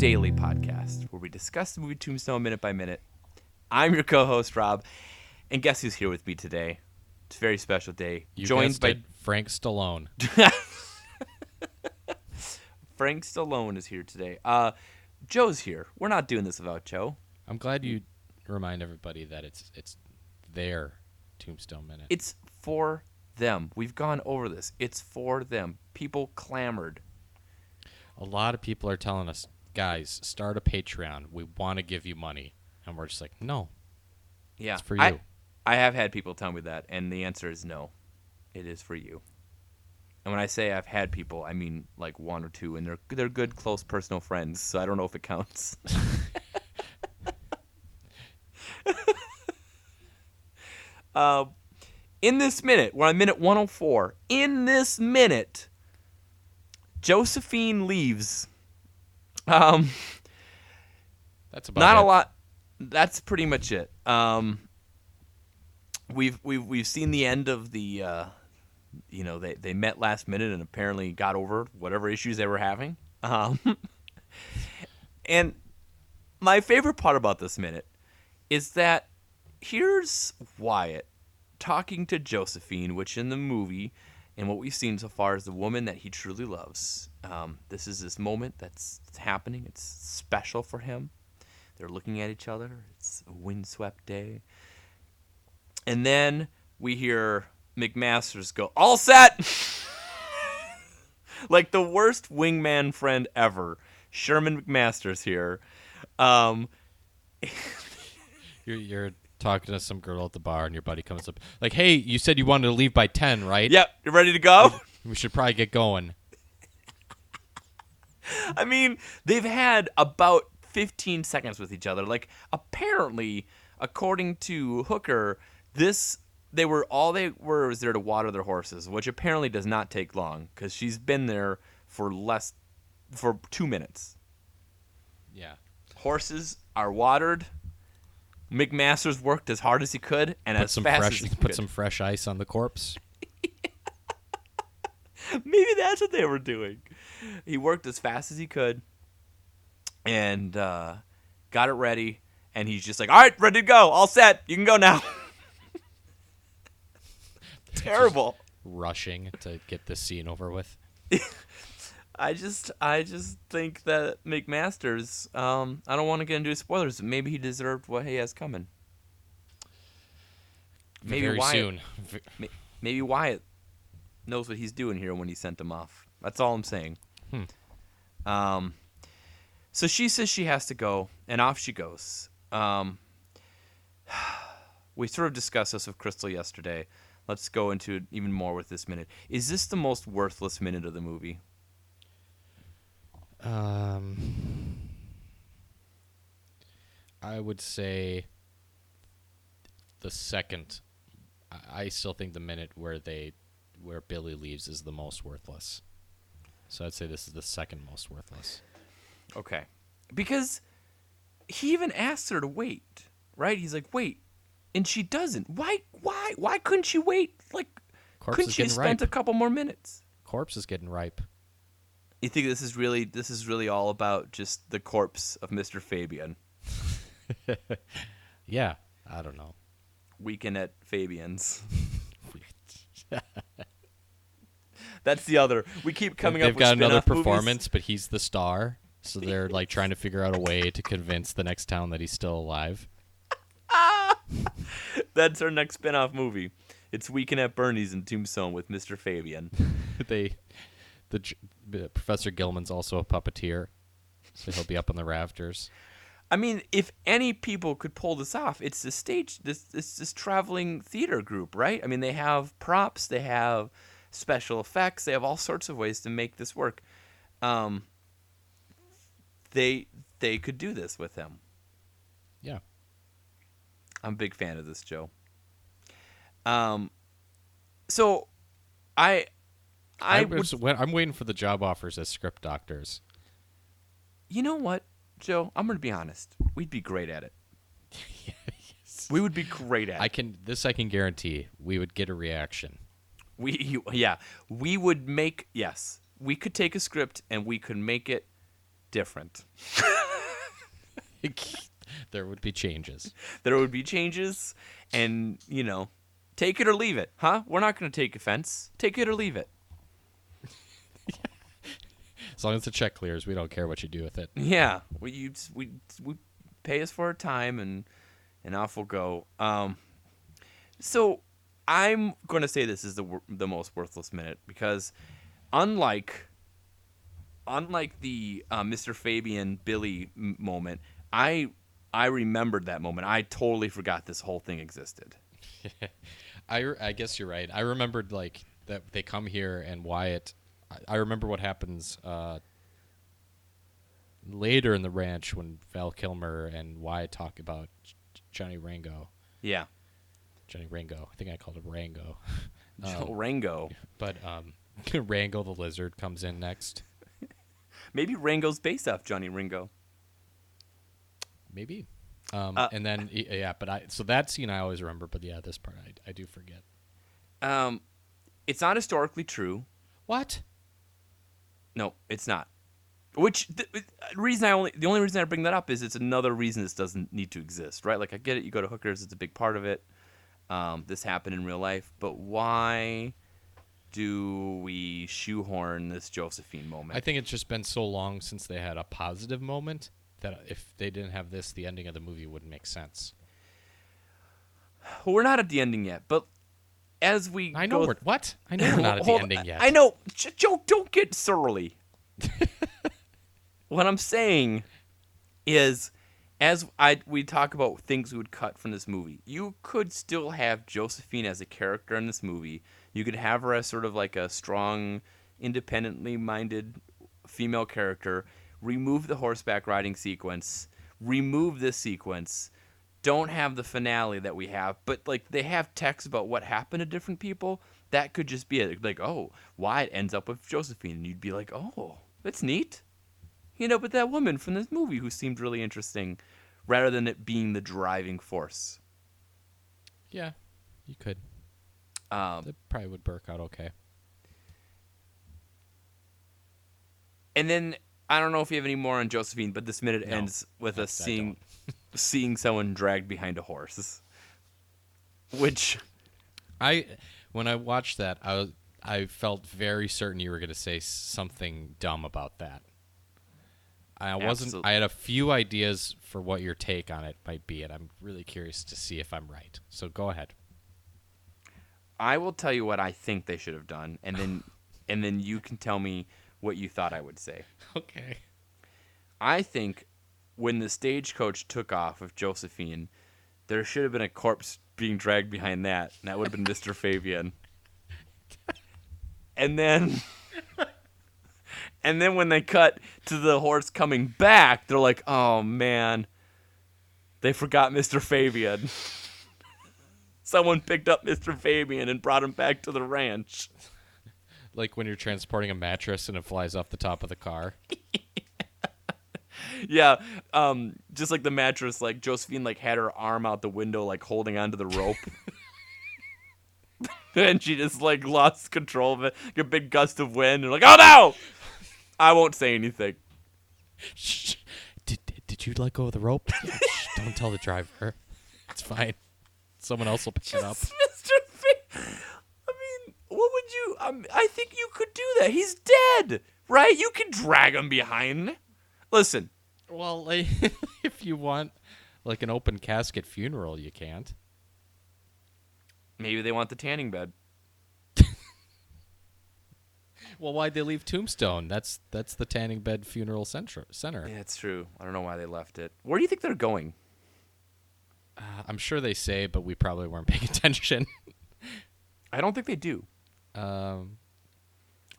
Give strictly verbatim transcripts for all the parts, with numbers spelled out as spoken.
daily podcast where we discuss the movie Tombstone minute by minute. I'm your co-host, Rob, and guess who's here with me today? It's a very special day. You joined by it, Frank Stallone. Frank Stallone is here today. Uh, Joe's here. We're not doing this without Joe. I'm glad you remind everybody that it's it's their Tombstone minute. It's for them. We've gone over this. It's for them. People clamored. A lot of people are telling us, guys, start a Patreon. We want to give you money. And we're just like, no. Yeah. It's for you. I, I have had people tell me that, and the answer is no. It is for you. And when I say I've had people, I mean like one or two, and they're they're good, close, personal friends, so I don't know if it counts. uh, in this minute, we're on minute one oh four. In this minute, Josephine leaves. Um, That's about not it. a lot. That's pretty much it. Um, we've we've we've seen the end of the. Uh, you know, they they met last minute and apparently got over whatever issues they were having. Um, and my favorite part about this minute is that here's Wyatt talking to Josephine, which in the movie and what we've seen so far is the woman that he truly loves. Um, this is this moment that's it's happening. It's special for him. They're looking at each other. It's a windswept day. And then we hear McMasters go, all set! Like the worst wingman friend ever. Sherman McMaster's here. Um, you're, you're talking to some girl at the bar and your buddy comes up like, hey, you said you wanted to leave by ten, right? Yep. You ready to go? We should probably get going. I mean, they've had about fifteen seconds with each other. Like, apparently, according to Hooker, this... They were all they were was there to water their horses, which apparently does not take long because she's been there for less for two minutes. Yeah, horses are watered. McMaster's worked as hard as he could and put as some fast fresh, as he put could. Put some fresh ice on the corpse. Maybe that's what they were doing. He worked as fast as he could and uh, got it ready. And he's just like, all right, ready to go, all set, you can go now. Terrible. Just rushing to get this scene over with. I just I just think that McMaster's, um, I don't want to get into spoilers, but maybe he deserved what he has coming. Maybe Very Wyatt, soon. Maybe Wyatt knows what he's doing here when he sent him off. That's all I'm saying. Hmm. Um, so she says she has to go, and off she goes. Um, we sort of discussed this with Crystal yesterday. Let's go into it even more with this minute. Is this the most worthless minute of the movie? Um, I would say the second. I still think the minute where they, where Billy leaves is the most worthless. So I'd say this is the second most worthless. Okay, because he even asks her to wait, right? He's like, wait. And she doesn't. Why? Why? Why couldn't she wait? Like, Corpse couldn't she have spent ripe. a couple more minutes? Corpse is getting ripe. You think this is really this is really all about just the corpse of Mister Fabian? Yeah, I don't know. Weekend at Fabian's. That's the other. We keep coming They've up. They've got another performance, movies. But he's the star, so they're like trying to figure out a way to convince the next town that he's still alive. That's our next spin-off movie. It's Weekend at Bernie's in Tombstone with Mister Fabian. they, the uh, Professor Gilman's also a puppeteer, so he'll be up on the rafters. I mean, if any people could pull this off, it's the stage. This, it's this traveling theater group, right? I mean, they have props, they have special effects, they have all sorts of ways to make this work. Um, they they could do this with him. Yeah. I'm a big fan of this, Joe. Um, so I, I, I was, would, I'm waiting for the job offers as script doctors. You know what, Joe? I'm going to be honest. We'd be great at it. Yes. We would be great at it. I can this. I can guarantee we would get a reaction. We you, yeah. We would make yes. We could take a script and we could make it different. There would be changes. There would be changes, and, you know, take it or leave it, huh? We're not going to take offense. Take it or leave it. As long as the check clears, we don't care what you do with it. Yeah, we you, we we pay us for our time, and and off we'll go. Um, so I'm going to say this is the the most worthless minute because, unlike unlike the uh, Mister Fabian Billy m- moment, I I remembered that moment. I totally forgot this whole thing existed. I I guess you're right. I remembered like that they come here and Wyatt. I remember what happens uh, later in the ranch when Val Kilmer and Wyatt talk about Johnny Ringo. Yeah. Johnny Ringo. I think I called him Rango. Um, Rango. But um, Rango the lizard comes in next. Maybe Rango's based off Johnny Ringo. Maybe. Um, uh, and then, yeah, but I, so that scene I always remember, but yeah, this part I, I do forget. Um, it's not historically true. What? No, it's not. Which the reason I only the only reason I bring that up is it's another reason this doesn't need to exist, right? Like I get it, you go to hookers, it's a big part of it. Um, this happened in real life, but why do we shoehorn this Josephine moment? I think it's just been so long since they had a positive moment that if they didn't have this, the ending of the movie wouldn't make sense. Well, we're not at the ending yet, but. As we I know go th- we're, what? I know we're not at the ending yet. I know. Joe, J- don't get surly. What I'm saying is, as I we talk about things we would cut from this movie, you could still have Josephine as a character in this movie. You could have her as sort of like a strong, independently minded female character. Remove the horseback riding sequence. Remove this sequence. Don't have the finale that we have, but like they have texts about what happened to different people. That could just be it. Like, oh, Wyatt ends up with Josephine, and you'd be like, oh, that's neat, you know. But that woman from this movie who seemed really interesting, rather than it being the driving force. Yeah, you could. Um, that probably would work out okay. And then I don't know if you have any more on Josephine, but this minute no, ends with us seeing. Seeing someone dragged behind a horse, which I, when I watched that, I was, I felt very certain you were going to say something dumb about that. I wasn't. Absolutely. I had a few ideas for what your take on it might be, and I'm really curious to see if I'm right. So go ahead. I will tell you what I think they should have done, and then and then you can tell me what you thought I would say. Okay. I think. When the stagecoach took off with Josephine, there should have been a corpse being dragged behind that, and that would have been Mister Fabian. And then, and then when they cut to the horse coming back, they're like, "Oh man, they forgot Mister Fabian. Someone picked up Mister Fabian and brought him back to the ranch." Like when you're transporting a mattress and it flies off the top of the car. Yeah, um, just like the mattress, like Josephine, like had her arm out the window, like holding onto the rope, and she just like lost control of it. A big gust of wind, and like, oh no! I won't say anything. Shh. Did Did you let go of the rope? Shh, don't tell the driver. It's fine. Someone else will pick just it up. Mister F- I mean, what would you? Um, I think you could do that. He's dead, right? You can drag him behind. Listen. Well, like, if you want like an open casket funeral, you can't. Maybe they want the tanning bed. Well, why'd they leave Tombstone? That's that's the tanning bed funeral center. center. Yeah, it's true. I don't know why they left it. Where do you think they're going? Uh, I'm sure they say, but we probably weren't paying attention. I don't think they do. Um, California?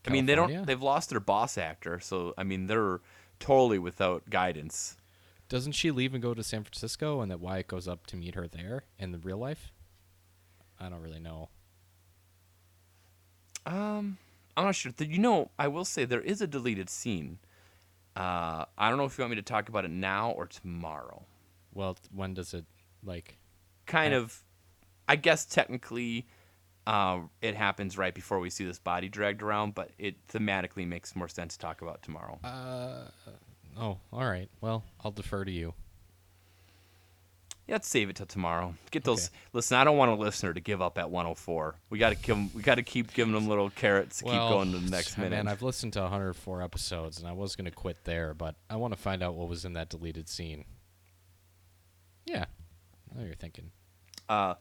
I mean, they don't. They've lost their boss actor, so I mean, they're. Totally without guidance. Doesn't she leave and go to San Francisco, and that Wyatt goes up to meet her there in the real life? I don't really know. Um, I'm not sure. You know, I will say there is a deleted scene. Uh, I don't know if you want me to talk about it now or tomorrow. Well, when does it like? Kind happen? of. I guess technically, uh, it happens right before we see this body dragged around, but it thematically makes more sense to talk about tomorrow. Uh, Oh, all right. Well, I'll defer to you. Yeah, let's save it till tomorrow. Get those. Okay. Listen, I don't want a listener to give up at one oh four. We got to give. We got to keep giving them little carrots to well, keep going to the next minute. Man, I've listened to one hundred four episodes, and I was going to quit there, but I want to find out what was in that deleted scene. Yeah, I know you're thinking. Uh,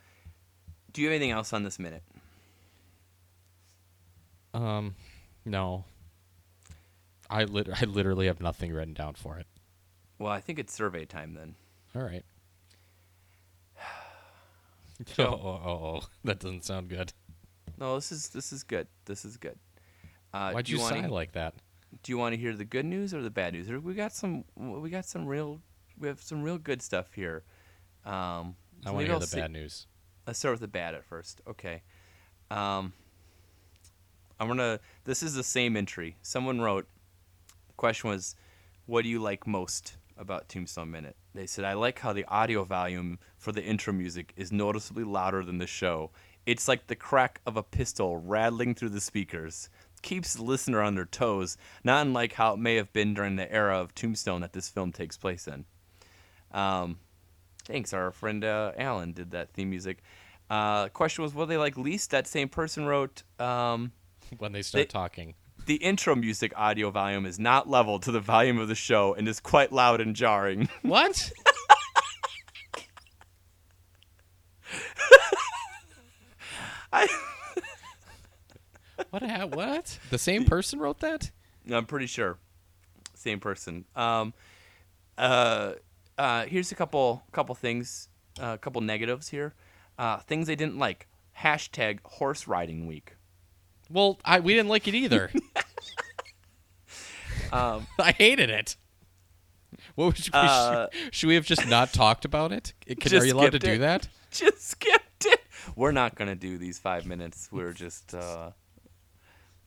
do you have anything else on this minute? Um, no. I lit- I literally have nothing written down for it. Well, I think it's survey time then. All right. oh, oh, oh, oh, that doesn't sound good. No, this is this is good. This is good. Uh, Why'd you, you sigh like that? Do you want to hear the good news or the bad news? We got some. We got some real. We have some real good stuff here. Um, so I want to hear I'll the see- bad news. Let's start with the bad at first. Okay. Um, I'm gonna. This is the same entry. Someone wrote. Question was, what do you like most about Tombstone Minute? They said, I like how the audio volume for the intro music is noticeably louder than the show. It's like the crack of a pistol rattling through the speakers. Keeps the listener on their toes, not unlike how it may have been during the era of Tombstone that this film takes place in. Um, thanks, our friend uh, Alan did that theme music. Uh, question was, what do they like least? That same person wrote... Um, when they start they- talking. The intro music audio volume is not level to the volume of the show and is quite loud and jarring. What? I what? Ha- what? The same person wrote that? No, I'm pretty sure. Same person. Um, uh, uh, here's a couple, couple things, a uh, couple negatives here. Uh, things I didn't like. Hashtag horse riding week. Well, I we didn't like it either. um, I hated it. What would you, uh, should, should we have just not talked about it? Can, are you allowed to it. do that? Just skipped it. We're not going to do these five minutes. We're just uh,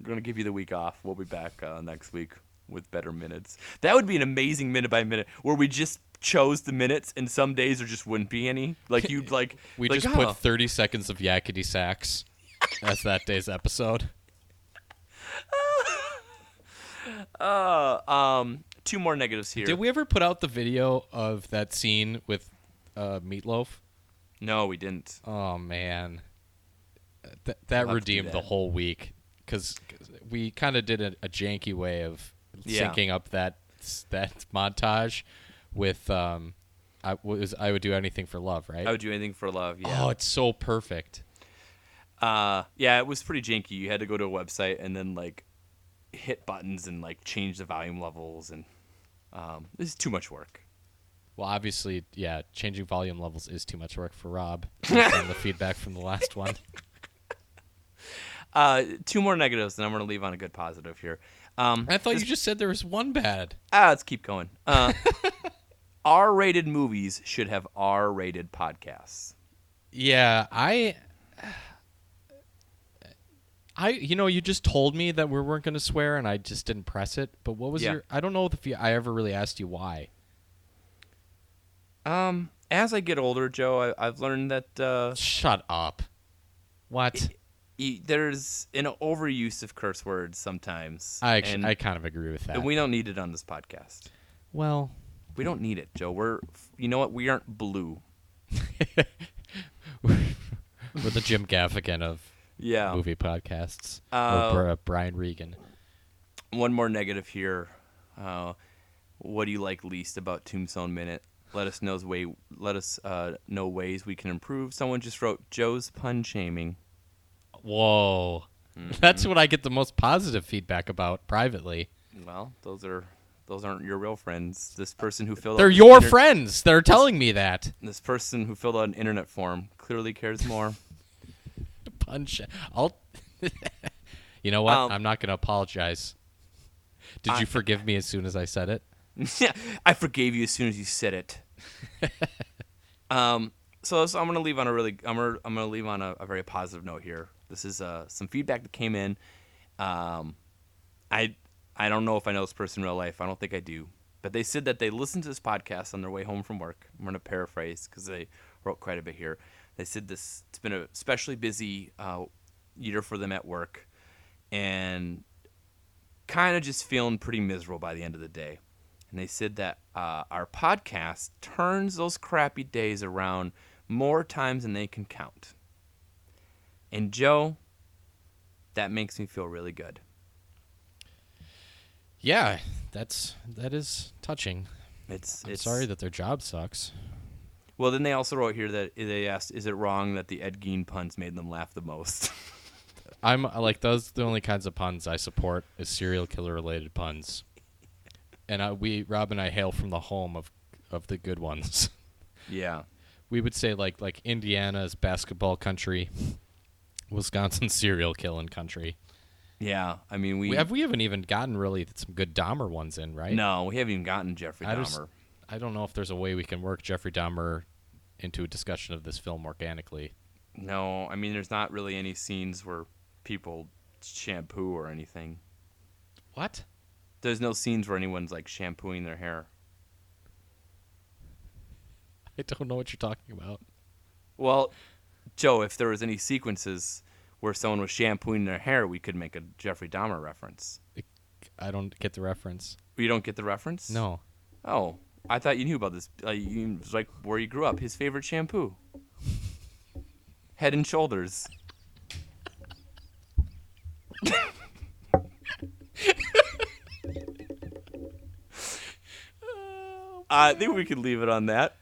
going to give you the week off. We'll be back uh, next week with better minutes. That would be an amazing minute by minute where we just chose the minutes, and some days there just wouldn't be any. Like you'd like. we like, just oh. put thirty seconds of yakety sax. That's that day's episode. uh, um, two more negatives here. Did we ever put out the video of that scene with uh, Meatloaf? No, we didn't. Oh, man. Th- that redeemed that. The whole week. Because we kind of did a, a janky way of yeah. syncing up that that montage with... Um, I, was, I would do anything for love, right? I would do anything for love, yeah. Oh, it's so perfect. Uh, yeah, it was pretty janky. You had to go to a website and then like hit buttons and like change the volume levels, and um, this is too much work. Well, obviously, yeah, changing volume levels is too much work for Rob. And the feedback from the last one. Uh, two more negatives, and I'm gonna leave on a good positive here. Um, I thought this... you just said there was one bad. Ah, let's keep going. Uh, R-rated movies should have R-rated podcasts. Yeah, I. I, you know, you just told me that we weren't going to swear, and I just didn't press it. But what was yeah. your? I don't know if you, I ever really asked you why. Um, as I get older, Joe, I, I've learned that. Uh, Shut up! What? It, it, there's an overuse of curse words sometimes. I actually, I kind of agree with that. And we don't need it on this podcast. Well, we don't need it, Joe. We're, you know what? We aren't blue. We're the Jim Gaffigan of. Yeah, movie podcasts. Uh, or Brian Regan. One more negative here. Uh, what do you like least about Tombstone Minute? Let us know way. Let us uh, know ways we can improve. Someone just wrote Joe's pun shaming. Whoa, mm-hmm. That's what I get the most positive feedback about privately. Well, those are those aren't your real friends. This person who filled they're out your inter- friends. They're telling me that this person who filled out an internet form clearly cares more. Punch. I'll. You know what? Um, I'm not going to apologize. Did I, you forgive me as soon as I said it? Yeah, I forgave you as soon as you said it. um. So, so I'm going to leave on a really. I'm gonna, I'm going to leave on a, a very positive note here. This is uh some feedback that came in. Um, I I don't know if I know this person in real life. I don't think I do. But they said that they listened to this podcast on their way home from work. I'm going to paraphrase because they wrote quite a bit here. They said this. It's been a especially busy uh, year for them at work, and kind of just feeling pretty miserable by the end of the day. And they said that uh, our podcast turns those crappy days around more times than they can count. And Joe, that makes me feel really good. Yeah, that's that is touching. It's, I'm it's sorry that their job sucks. Well, then they also wrote here that they asked, "Is it wrong that the Ed Gein puns made them laugh the most?" I'm like, those are the only kinds of puns I support is serial killer related puns. And I, we, Rob and I hail from the home of, of the good ones. Yeah. We would say like, like Indiana is basketball country, Wisconsin serial killing country. Yeah. I mean, we, we have, we haven't even gotten really some good Dahmer ones in, right? No, we haven't even gotten Jeffrey I Dahmer. Just, I don't know if there's a way we can work Jeffrey Dahmer into a discussion of this film organically. No, I mean, there's not really any scenes where people shampoo or anything. What? There's no scenes where anyone's, like, shampooing their hair. I don't know what you're talking about. Well, Joe, if there was any sequences where someone was shampooing their hair, we could make a Jeffrey Dahmer reference. I don't get the reference. You don't get the reference? No. Oh, I thought you knew about this. Uh, you, it was like where you grew up, his favorite shampoo. Head and Shoulders. I think we can leave it on that.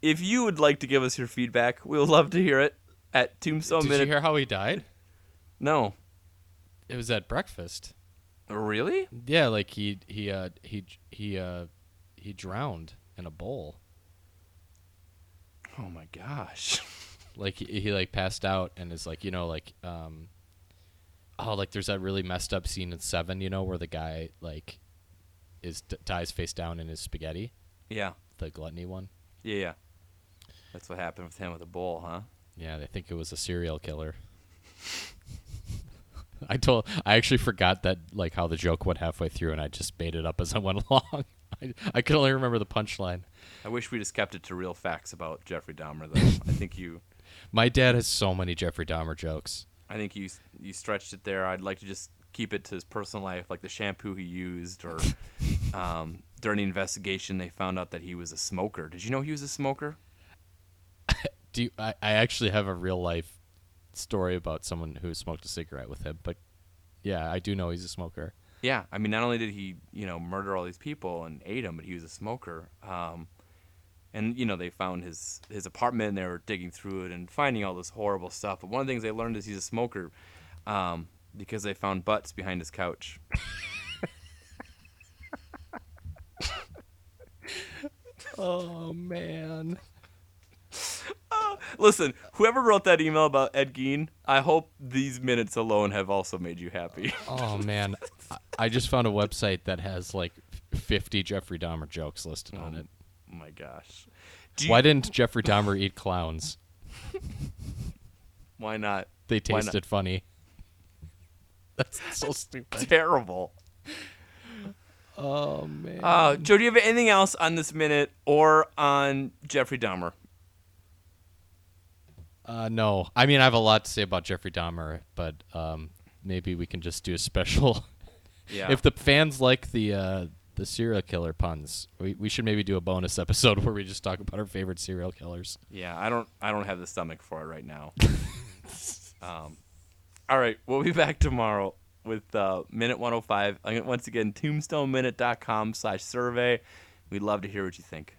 If you would like to give us your feedback, we'll love to hear it at Tombstone Minute. Did you hear how he died? No. It was at breakfast. Really? Yeah, like he he uh, he he uh, he drowned in a bowl. Oh my gosh! Like he, he like passed out and is like, you know, like um oh like there's that really messed up scene in Seven, you know, where the guy like. Is t- dies face down in his spaghetti. Yeah. The gluttony one. Yeah, yeah. That's what happened with him with a bowl, huh? Yeah, they think it was a serial killer. I told, I actually forgot that, like, how the joke went halfway through, and I just made it up as I went along. I, I could only remember the punchline. I wish we just kept it to real facts about Jeffrey Dahmer, though. I think you... My dad has so many Jeffrey Dahmer jokes. I think you you stretched it there. I'd like to just... keep it to his personal life, like the shampoo he used, or um, during the investigation they found out that he was a smoker. Did you know he was a smoker? Do you, I, I actually have a real life story about someone who smoked a cigarette with him, but yeah, I do know he's a smoker. Yeah, I mean, not only did he, you know, murder all these people and ate them, but he was a smoker. Um, and, you know, they found his, his apartment, and they were digging through it and finding all this horrible stuff. But one of the things they learned is he's a smoker. Um, Because they found butts behind his couch. Oh, man. Uh, listen, whoever wrote that email about Ed Gein, I hope these minutes alone have also made you happy. Oh, man. I just found a website that has, like, fifty Jeffrey Dahmer jokes listed oh, on it. Oh, my gosh. You... Why didn't Jeffrey Dahmer eat clowns? Why not? They tasted not? funny. That's so stupid. Terrible. Oh, man. Uh, Joe, do you have anything else on this minute or on Jeffrey Dahmer? Uh, no. I mean, I have a lot to say about Jeffrey Dahmer, but um, maybe we can just do a special. Yeah. If the fans like the uh, the serial killer puns, we, we should maybe do a bonus episode where we just talk about our favorite serial killers. Yeah, I don't I don't have the stomach for it right now. um. All right, we'll be back tomorrow with uh, Minute one oh five. Once again, tombstone minute dot com slash survey. We'd love to hear what you think.